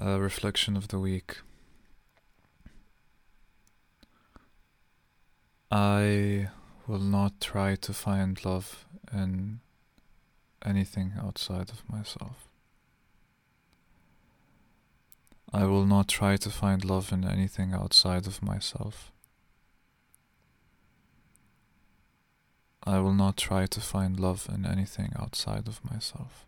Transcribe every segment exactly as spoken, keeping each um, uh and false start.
Uh, reflection of the week. I will not try to find love in anything outside of myself. I will not try to find love in anything outside of myself. I will not try to find love in anything outside of myself.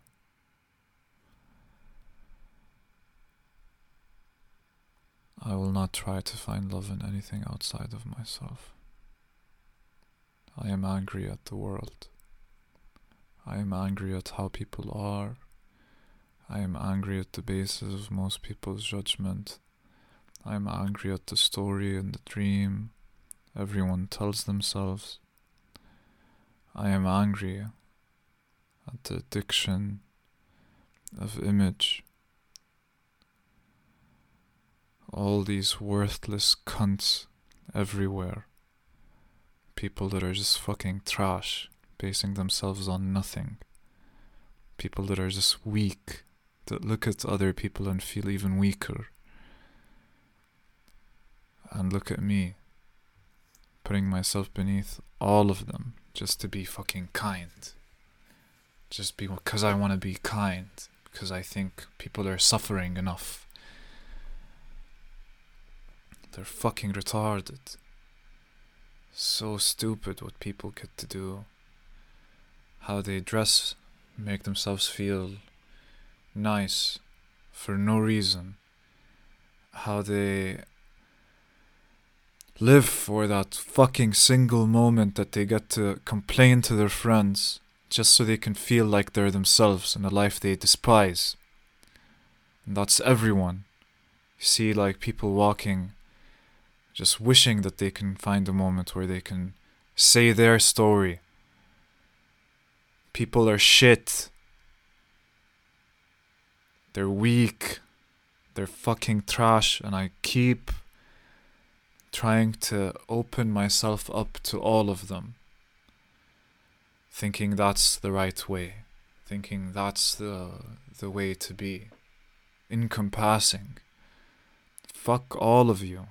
I will not try to find love in anything outside of myself. I am angry at the world. I am angry at how people are. I am angry at the basis of most people's judgment. I am angry at the story and the dream everyone tells themselves. I am angry at the addiction of image. All these worthless cunts everywhere. People that are just fucking trash, basing themselves on nothing. People that are just weak, that look at other people and feel even weaker. And look at me, putting myself beneath all of them, just to be fucking kind. Just be, because I want to be kind, because I think people are suffering enough. They're fucking retarded. So stupid what people get to do. How they dress, make themselves feel nice for no reason. How they live for that fucking single moment that they get to complain to their friends just so they can feel like they're themselves in a life they despise. And that's everyone. You see, like, people walking, just wishing that they can find a moment where they can say their story. People are shit. They're weak. They're fucking trash. And I keep trying to open myself up to all of them. Thinking that's the right way. Thinking that's the, the way to be. Encompassing. Fuck all of you.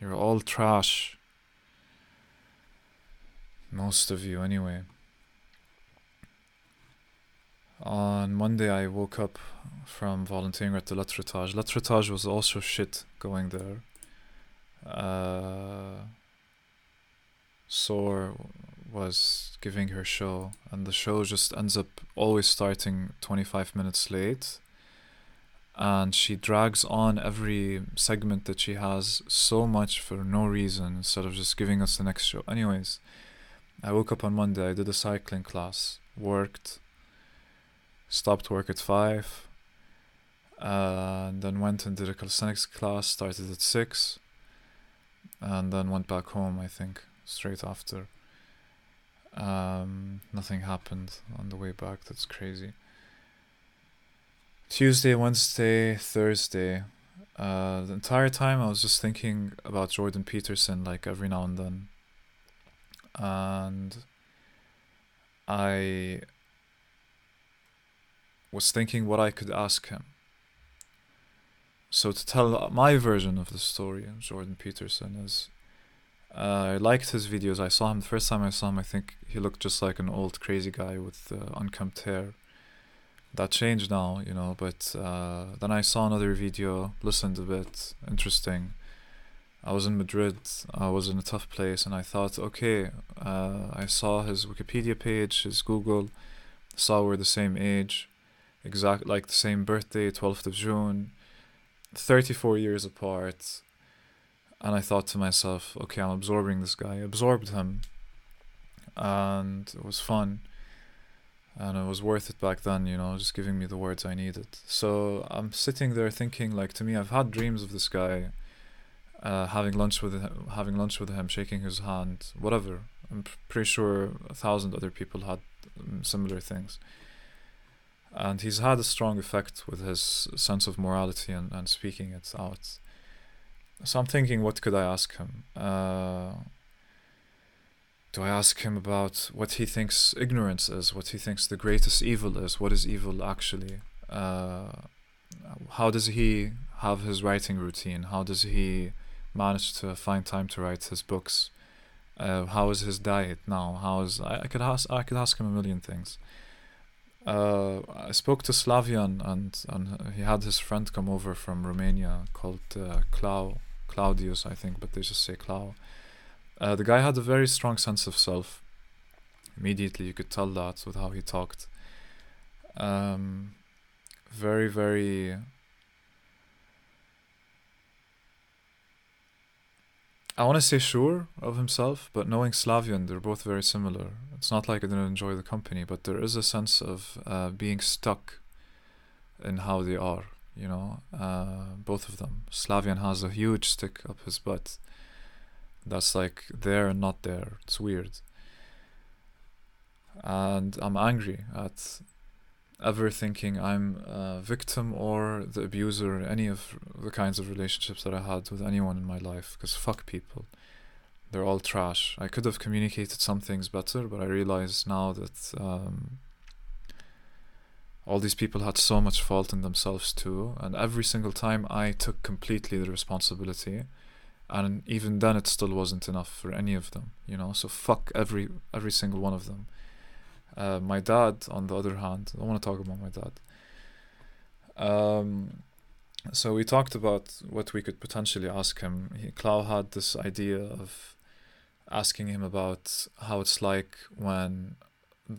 You're all trash. Most of you, anyway. On Monday, I woke up from volunteering at the L'Atretage. L'Atretage was also shit going there. Uh, Sore was giving her show, and the show just ends up always starting twenty-five minutes late. And she drags on every segment that she has so much for no reason, instead of just giving us the next show. Anyways, I woke up on Monday, I did a cycling class, worked, stopped work at five, uh, and then went and did a calisthenics class, started at six, and then went back home, I think, straight after. Um, nothing happened on the way back, that's crazy. Tuesday, Wednesday, Thursday, uh, the entire time I was just thinking about Jordan Peterson, like, every now and then. And I was thinking what I could ask him. So to tell my version of the story, Jordan Peterson is, uh, I liked his videos. I saw him, the first time I saw him, I think he looked just like an old crazy guy with uh, unkempt hair. That changed now, you know, but uh, then I saw another video, listened a bit, interesting. I was in Madrid, I was in a tough place, and I thought, okay, uh, I saw his Wikipedia page, his Google, saw we're the same age, exact, like the same birthday, twelfth of June, thirty-four years apart, and I thought to myself, okay, I'm absorbing this guy. I absorbed him, and it was fun. And it was worth it back then, you know, just giving me the words I needed. So I'm sitting there thinking, like, to me, I've had dreams of this guy, uh, having lunch with him, having lunch with him, shaking his hand, whatever. I'm pretty sure a thousand other people had um, similar things. And he's had a strong effect with his sense of morality and, and speaking it out. So I'm thinking, what could I ask him? Uh... Do I ask him about what he thinks ignorance is, what he thinks the greatest evil is, what is evil actually? Uh, how does he have his writing routine? How does he manage to find time to write his books? Uh, how is his diet now? How is I, I could ask I could ask him a million things. Uh, I spoke to Slavian, and and he had his friend come over from Romania called uh, Clau Claudius, I think, but they just say Clau. Uh, the guy had a very strong sense of self. Immediately, you could tell that with how he talked. Um, very, very. I want to say sure of himself, but knowing Slavian, they're both very similar. It's not like I didn't enjoy the company, but there is a sense of uh, being stuck in how they are, you know, uh, both of them. Slavian has a huge stick up his butt that's like there and not there. It's weird. And I'm angry at ever thinking I'm a victim or the abuser in any of the kinds of relationships that I had with anyone in my life, because fuck people, they're all trash. I could have communicated some things better, but I realize now that um, all these people had so much fault in themselves too, and every single time I took completely the responsibility, and even then it still wasn't enough for any of them, you know, so fuck every every single one of them. Uh, my dad, on the other hand, I don't want to talk about my dad. Um, so we talked about what we could potentially ask him. He, Clau had this idea of asking him about how it's like when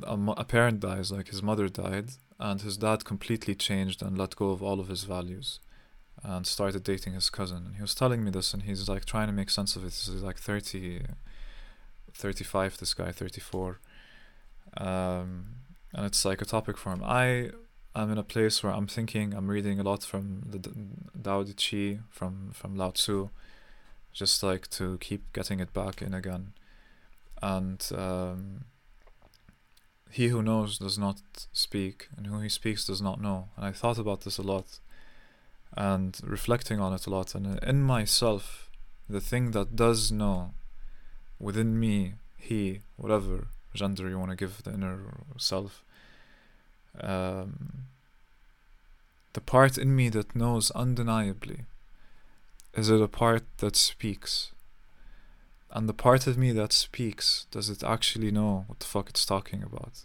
a, a parent dies, like his mother died, and his dad completely changed and let go of all of his values and started dating his cousin. And he was telling me this, and he's like trying to make sense of it. He's like thirty, thirty-five, this guy, thirty-four. Um, and it's like a topic for him. I am in a place where I'm thinking, I'm reading a lot from the Tao Te Ching, from, from Lao Tzu, just like to keep getting it back in again. And um, he who knows does not speak, and who he speaks does not know. And I thought about this a lot and reflecting on it a lot. And in myself, the thing that does know within me, he, whatever gender you want to give the inner self, um, the part in me that knows undeniably, is it a part that speaks? And the part of me that speaks, does it actually know what the fuck it's talking about?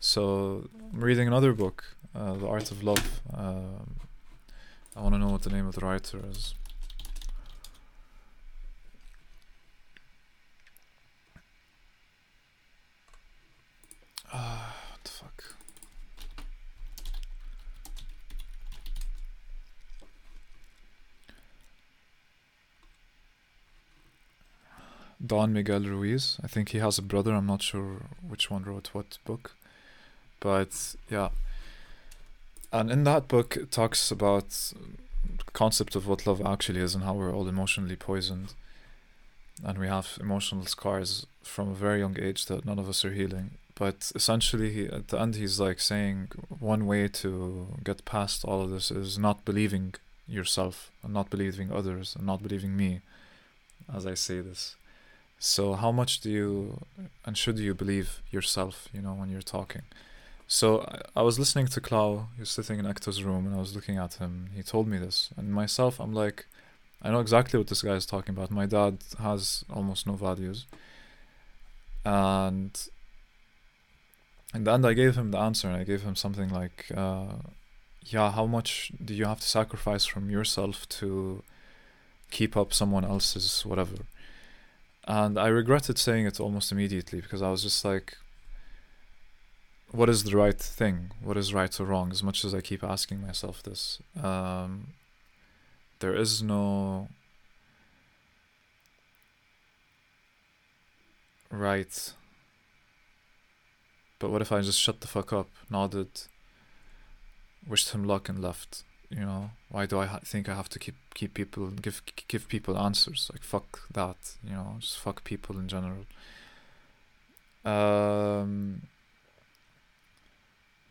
So I'm reading another book, uh, The Art of Love. um, I want to know what the name of the writer is. Uh, what the fuck? Don Miguel Ruiz. I think he has a brother. I'm not sure which one wrote what book. But yeah. And in that book, it talks about the concept of what love actually is and how we're all emotionally poisoned. And we have emotional scars from a very young age that none of us are healing. But essentially, he, at the end, he's like saying one way to get past all of this is not believing yourself and not believing others and not believing me as I say this. So how much do you and should you believe yourself, you know, when you're talking? So I, I was listening to Clau. He was sitting in Ecto's room, and I was looking at him. He told me this. And myself, I'm like, I know exactly what this guy is talking about. My dad has almost no values. And in the end, I gave him the answer, and I gave him something like, uh, yeah, how much do you have to sacrifice from yourself to keep up someone else's whatever? And I regretted saying it almost immediately, because I was just like, what is the right thing? What is right or wrong? As much as I keep asking myself this, um, there is no right. But what if I just shut the fuck up, nodded, wished him luck, and left? You know, why do I ha- think I have to keep keep people give give people answers? Like, fuck that, you know, just fuck people in general. Um,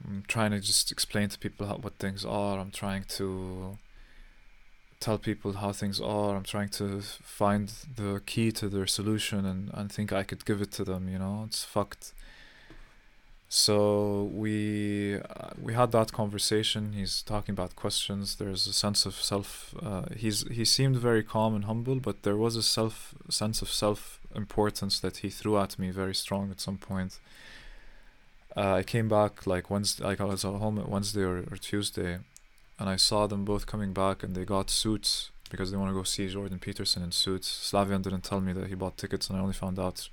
I'm trying to just explain to people how, what things are. I'm trying to tell people how things are. I'm trying to find the key to their solution, and and think I could give it to them. You know, it's fucked. So we uh, we had that conversation. He's talking about questions. There's a sense of self. Uh, he's he seemed very calm and humble, but there was a self sense of self importance that he threw at me very strong at some point. Uh, I came back like Wednesday. Like I was at home at Wednesday or, or Tuesday, and I saw them both coming back, and they got suits because they want to go see Jordan Peterson in suits. Slavian didn't tell me that he bought tickets, and I only found out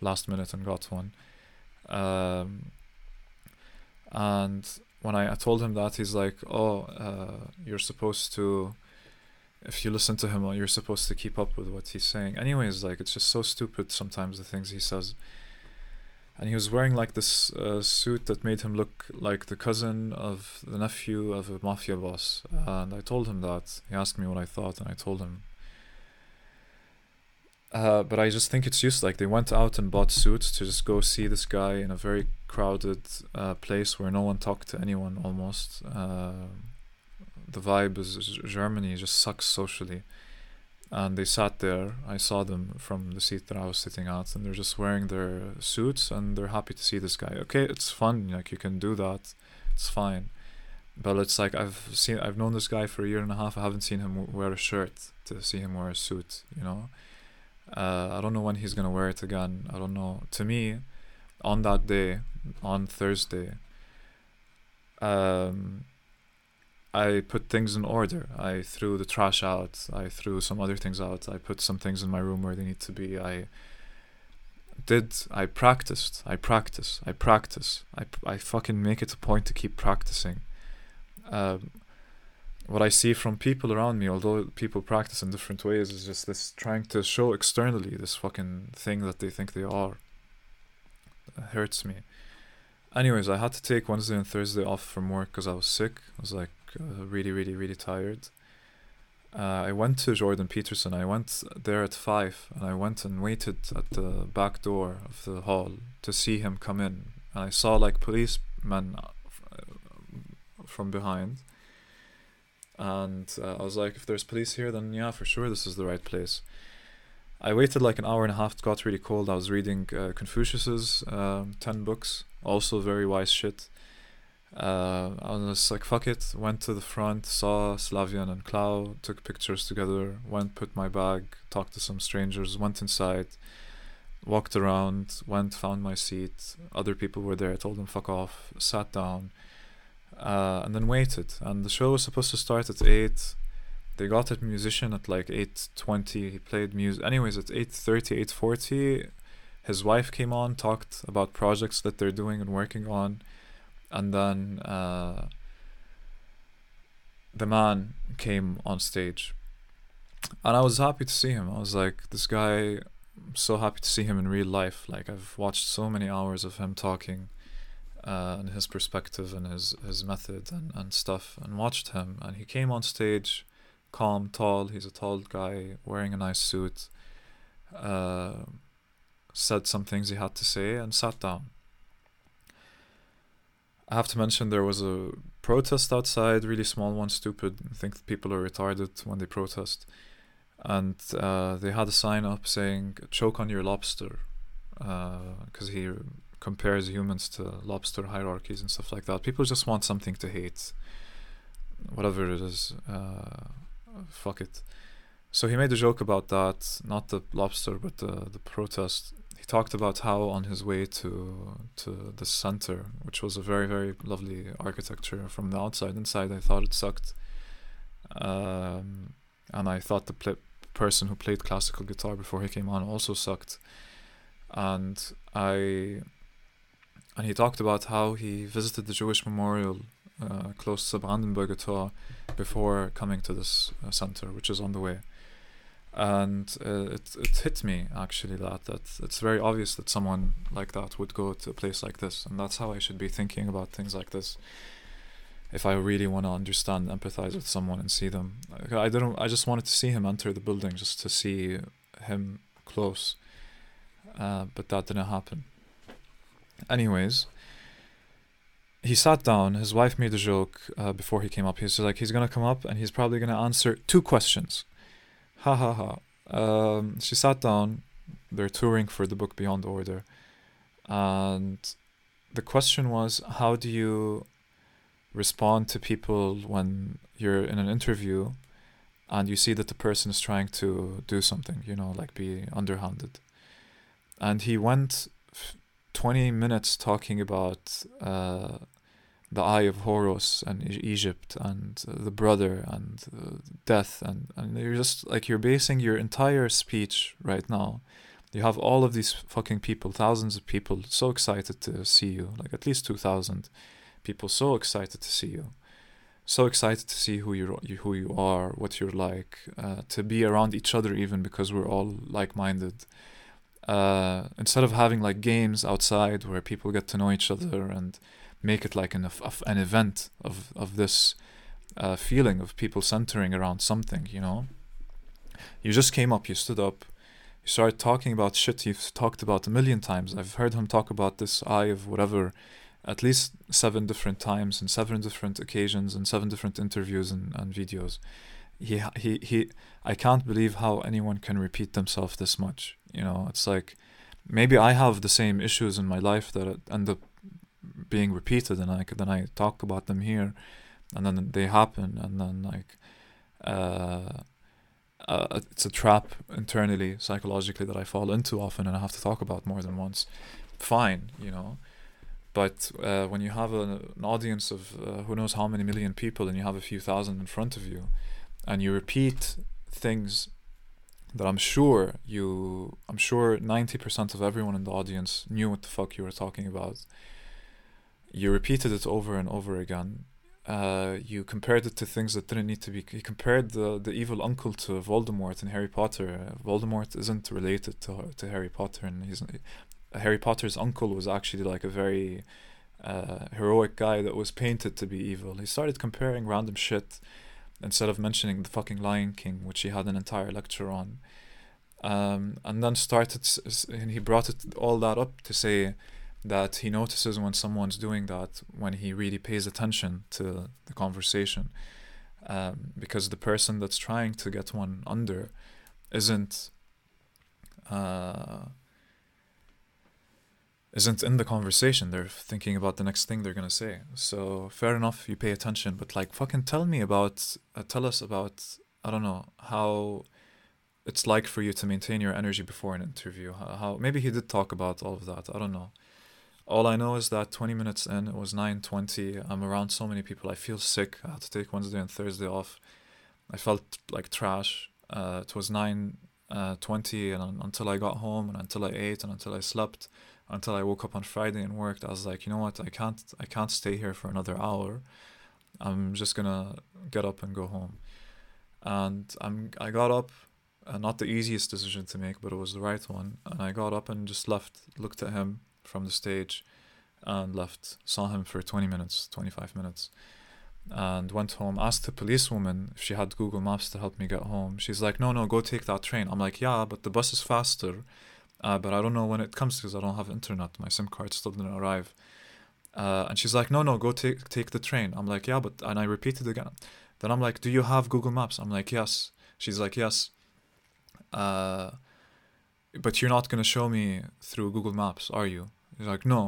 last minute and got one. Um, And when I, I told him that, he's like, oh, uh, you're supposed to, if you listen to him, you're supposed to keep up with what he's saying. Anyways, like, it's just so stupid sometimes, the things he says. And he was wearing, like, this uh, suit that made him look like the cousin of the nephew of a mafia boss. And I told him that. He asked me what I thought, and I told him. Uh, but I just think it's useless. Like, they went out and bought suits to just go see this guy in a very crowded uh, place where no one talked to anyone almost. Uh, the vibe is Germany just sucks socially. And they sat there. I saw them from the seat that I was sitting at, and they're just wearing their suits and they're happy to see this guy. Okay, it's fun. Like, you can do that. It's fine. But it's like, I've seen, I've known this guy for a year and a half. I haven't seen him wear a shirt to see him wear a suit, you know? Uh, I don't know when he's gonna wear it again. I don't know. To me, on that day, on Thursday, um, I put things in order. I threw the trash out. I threw some other things out. I put some things in my room where they need to be. I did. I practiced. I practice. I practice. I, I fucking make it a point to keep practicing. Um, What I see from people around me, although people practice in different ways, is just this trying to show externally this fucking thing that they think they are. It hurts me. Anyways, I had to take Wednesday and Thursday off from work because I was sick. I was like uh, really, really, really tired. Uh, I went to Jordan Peterson. I went there at five, and I went and waited at the back door of the hall to see him come in. And I saw like policemen from behind. And uh, I was like, if there's police here, then yeah, for sure, this is the right place. I waited like an hour and a half. It got really cold. I was reading uh, Confucius's um, ten books, also very wise shit. Uh, I was just like, fuck it. Went to the front, saw Slavian and Clau, took pictures together, went, put my bag, talked to some strangers, went inside, walked around, went, found my seat. Other people were there. I told them, fuck off, sat down. Uh, and then waited, and the show was supposed to start at eight. They got a musician at like eight twenty. He played music. Anyways, at eight thirty, eight forty, his wife came on, talked about projects that they're doing and working on, and then uh, the man came on stage, and I was happy to see him. I was like, this guy, I'm so happy to see him in real life. Like, I've watched so many hours of him talking Uh, and his perspective and his, his method and, and stuff, and watched him. And he came on stage, calm, tall. He's a tall guy wearing a nice suit. Uh, said some things he had to say and sat down. I have to mention there was a protest outside, really small one, stupid. I think people are retarded when they protest. And uh, they had a sign up saying, choke on your lobster. Because uh, he... compares humans to lobster hierarchies and stuff like that. People just want something to hate, whatever it is. Uh, fuck it. So he made a joke about that, not the lobster, but the, the protest. He talked about how on his way to to the center, which was a very, very lovely architecture from the outside. Inside, I thought it sucked. Um, and I thought the pl- person who played classical guitar before he came on also sucked. And I... And he talked about how he visited the Jewish memorial uh, close to Brandenburger Tor before coming to this uh, center, which is on the way. And uh, it it hit me, actually, that, that it's very obvious that someone like that would go to a place like this. And that's how I should be thinking about things like this, if I really want to understand, empathize with someone and see them. I didn't. I just wanted to see him enter the building, just to see him close. Uh, but that didn't happen. Anyways, he sat down. His wife made a joke uh, before he came up. He's like, he's gonna come up and he's probably gonna answer two questions. Ha ha ha. Um, she sat down. They're touring for the book Beyond Order, and the question was, how do you respond to people when you're in an interview and you see that the person is trying to do something, you know, like be underhanded? And he went twenty minutes talking about uh, the Eye of Horus and e- Egypt and uh, the brother and uh, death. And, and you're just like, you're basing your entire speech right now. You have all of these fucking people, thousands of people, so excited to see you, like at least two thousand people so excited to see you, so excited to see who you who you are, what you're like, uh, to be around each other even, because we're all like-minded. Uh, instead of having like games outside where people get to know each other and make it like an an event of, of this uh, feeling of people centering around something, you know? You just came up, you stood up, you started talking about shit you've talked about a million times. I've heard him talk about this eye of whatever at least seven different times and seven different occasions and seven different interviews and, and videos. He, he, he, I can't believe how anyone can repeat themselves this much. You know, it's like, maybe I have the same issues in my life that end up being repeated, and I, then I talk about them here, and then they happen, and then like... Uh, Uh, it's a trap internally, psychologically, that I fall into often, and I have to talk about more than once. Fine, you know, but uh, when you have a, an audience of uh, who knows how many million people, and you have a few thousand in front of you, and you repeat things that I'm sure you, I'm sure ninety percent of everyone in the audience knew what the fuck you were talking about. You repeated it over and over again. Uh, you compared it to things that didn't need to be. You compared the, the evil uncle to Voldemort in Harry Potter. Voldemort isn't related to to Harry Potter, and he's Harry Potter's uncle was actually like a very uh, heroic guy that was painted to be evil. He started comparing random shit instead of mentioning the fucking Lion King, which he had an entire lecture on, um, and then started and he brought it all that up to say that he notices when someone's doing that, when he really pays attention to the conversation, um, because the person that's trying to get one under isn't uh, isn't in the conversation. They're thinking about the next thing they're gonna say. So fair enough, you pay attention, but like fucking tell me about, uh, tell us about, I don't know, how it's like for you to maintain your energy before an interview. How, how maybe he did talk about all of that. I don't know. All I know is that twenty minutes in, it was nine twenty, I'm around so many people, I feel sick, I had to take Wednesday and Thursday off, I felt like trash, uh, it was nine twenty, uh, and un- until I got home, and until I ate, and until I slept, until I woke up on Friday and worked, I was like, you know what, I can't, I can't stay here for another hour, I'm just gonna get up and go home. And I'm, I got up, uh, not the easiest decision to make, but it was the right one, and I got up and just left, looked at him from the stage and left, saw him for twenty minutes, twenty-five minutes, and went home, asked the policewoman if she had Google Maps to help me get home. She's like, no, no, go take that train. I'm like, yeah, but the bus is faster, uh, but I don't know when it comes because I don't have internet. My SIM card still didn't arrive. Uh, and she's like, no, no, go take take the train. I'm like, yeah, but, and I repeated again. Then I'm like, do you have Google Maps? I'm like, yes. She's like, yes. Uh, but you're not going to show me through Google Maps, are you? He's like, no.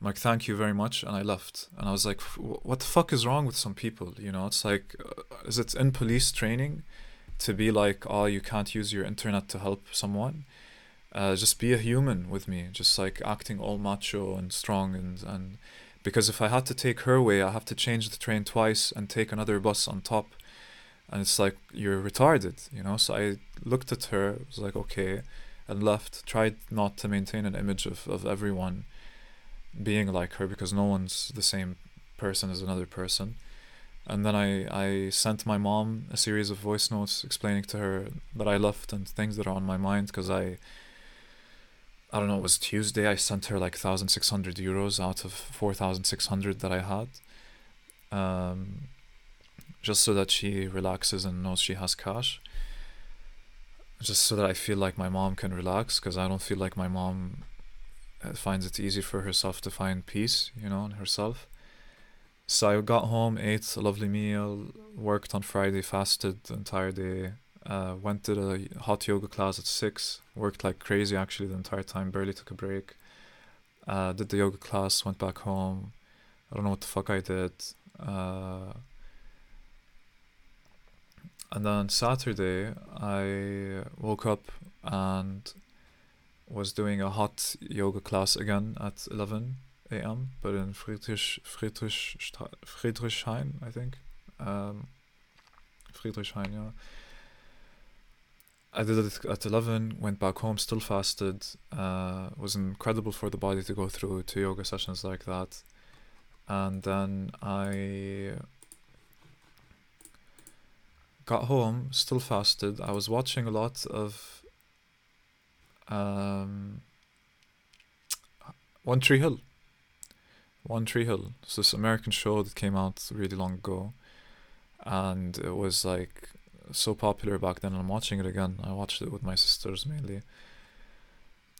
I'm like, thank you very much, and I left. And I was like, what the fuck is wrong with some people, you know? It's like, uh, is it in police training to be like, oh, you can't use your internet to help someone? Uh, just be a human with me, just like acting all macho and strong, and, and because if I had to take her way, I have to change the train twice and take another bus on top, and it's like, you're retarded, you know? So I looked at her, I was like, okay, and left, tried not to maintain an image of, of everyone being like her, because no one's the same person as another person. And then I, I sent my mom a series of voice notes explaining to her that I left and things that are on my mind, because I, I don't know, it was Tuesday, I sent her like one thousand six hundred euros out of four thousand six hundred that I had, um, just so that she relaxes and knows she has cash. Just so that I feel like my mom can relax, because I don't feel like my mom finds it easy for herself to find peace, you know, in herself. So I got home, ate a lovely meal, worked on Friday, fasted the entire day, uh, went to the hot yoga class at six, worked like crazy actually the entire time, barely took a break, uh, did the yoga class, went back home. I don't know what the fuck I did. Uh, and then Saturday, I woke up and was doing a hot yoga class again at eleven a.m. but in Friedrich, Friedrich, Friedrichshain, I think. Um, Friedrichshain, yeah. I did it at eleven, went back home, still fasted. Uh, it was incredible for the body to go through two yoga sessions like that. And then I got home, still fasted. I was watching a lot of um, One Tree Hill. One Tree Hill. It's this American show that came out really long ago. And it was like so popular back then, and I'm watching it again. I watched it with my sisters mainly,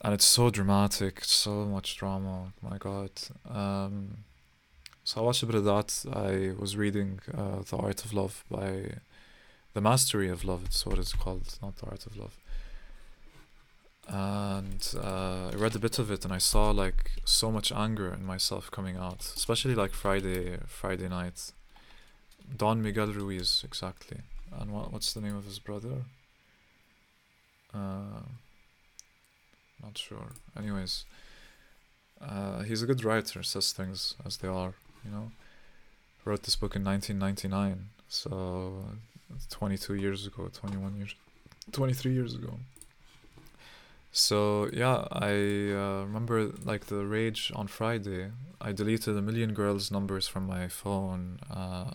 and it's so dramatic, so much drama, my god. Um, so I watched a bit of that. I was reading uh, The Art of Love by The Mastery of Love, it's what it's called, not The Art of Love. And uh, I read a bit of it, and I saw like so much anger in myself coming out, especially like Friday Friday night. Don Miguel Ruiz, exactly. And what what's the name of his brother? Uh, not sure. Anyways, uh, he's a good writer, says things as they are, you know. Wrote this book in nineteen ninety-nine, so twenty-two years ago, twenty-one years, twenty-three years ago. So yeah, I uh, remember like the rage on Friday. I deleted a million girls' numbers from my phone. Uh,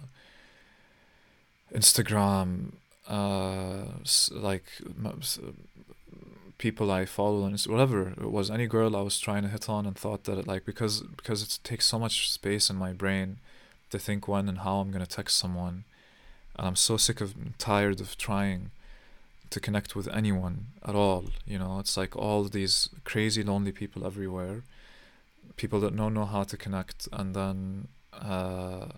Instagram, uh, like people I follow on Instagram, whatever it was, any girl I was trying to hit on, and thought that it, like because because it takes so much space in my brain to think when and how I'm gonna text someone, and I'm so sick of tired of trying to connect with anyone at all. You know, it's like all these crazy lonely people everywhere, people that don't know how to connect, and then. Uh,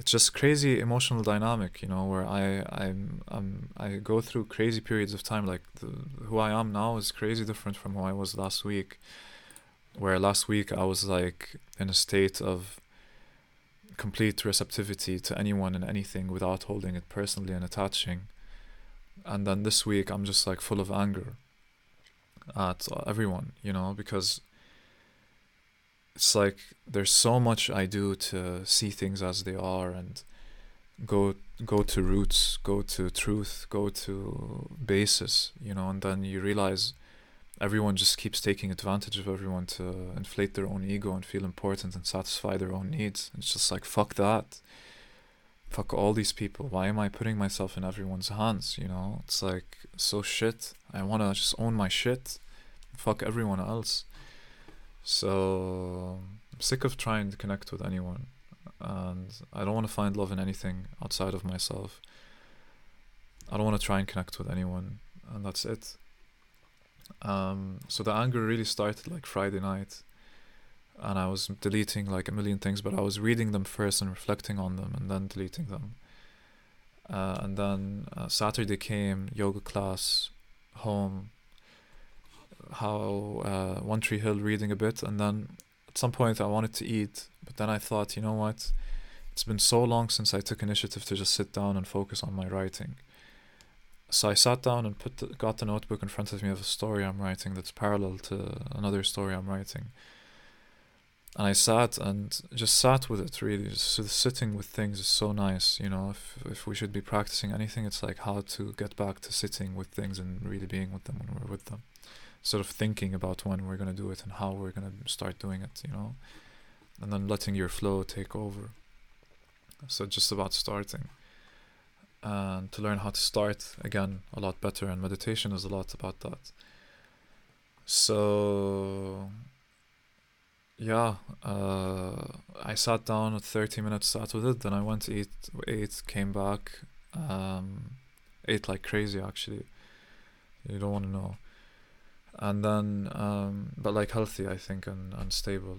It's just crazy emotional dynamic, you know, where I I'm, I'm I go through crazy periods of time. Like the, who I am now is crazy different from who I was last week. Where last week I was like in a state of complete receptivity to anyone and anything without holding it personally and attaching. And then this week I'm just like full of anger at everyone, you know, because. It's like there's so much I do to see things as they are and go go to roots, go to truth, go to basis, you know, and then you realize everyone just keeps taking advantage of everyone to inflate their own ego and feel important and satisfy their own needs. It's just like, fuck that. Fuck all these people. Why am I putting myself in everyone's hands, you know? It's like so shit. I want to just own my shit. Fuck everyone else. So I'm sick of trying to connect with anyone, and I don't want to find love in anything outside of myself. I don't want to try and connect with anyone, and that's it. Um, so the anger really started like Friday night, and I was deleting like a million things, but I was reading them first and reflecting on them and then deleting them. Uh, and then uh, Saturday came, yoga class, home, how uh, One Tree Hill, reading a bit, and then at some point I wanted to eat, but then I thought, you know what, it's been so long since I took initiative to just sit down and focus on my writing. So I sat down and put the, got the notebook in front of me of a story I'm writing that's parallel to another story I'm writing, and I sat and just sat with it, really. So sitting with things is so nice, you know. If if we should be practicing anything, it's like how to get back to sitting with things and really being with them when we're with them. Sort of thinking about when we're going to do it and how we're going to start doing it, you know, and then letting your flow take over. So just about starting, and to learn how to start again a lot better, and meditation is a lot about that. So yeah, uh, I sat down at thirty minutes, sat with it, then I went to eat, ate, came back, um, ate like crazy actually, you don't want to know. And then, um, but like healthy, I think, and, and stable.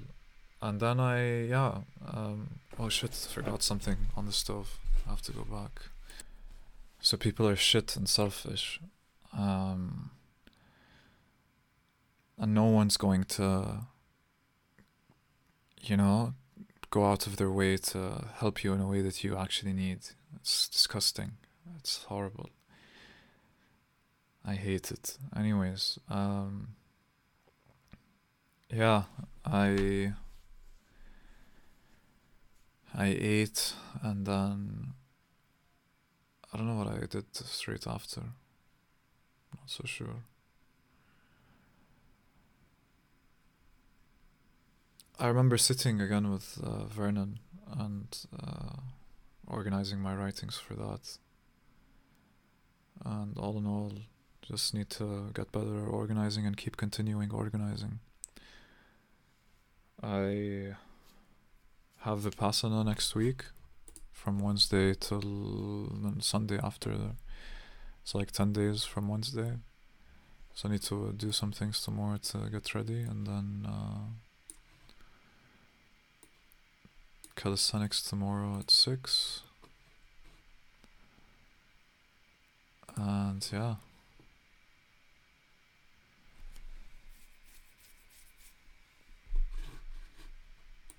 And then I, yeah, um, oh shit, forgot something on the stove. I have to go back. So people are shit and selfish. Um, and no one's going to you know, go out of their way to help you in a way that you actually need. It's disgusting. It's horrible. I hate it. Anyways, um, yeah, I I ate, and then I don't know what I did straight after. Not so sure. I remember sitting again with uh, Vernon and uh, organizing my writings for that. And all in all, just need to get better at organizing and keep continuing organizing. I have Vipassana next week from Wednesday till Sunday after. It's like ten days from Wednesday. So I need to do some things tomorrow to get ready, and then uh, calisthenics tomorrow at six. And yeah.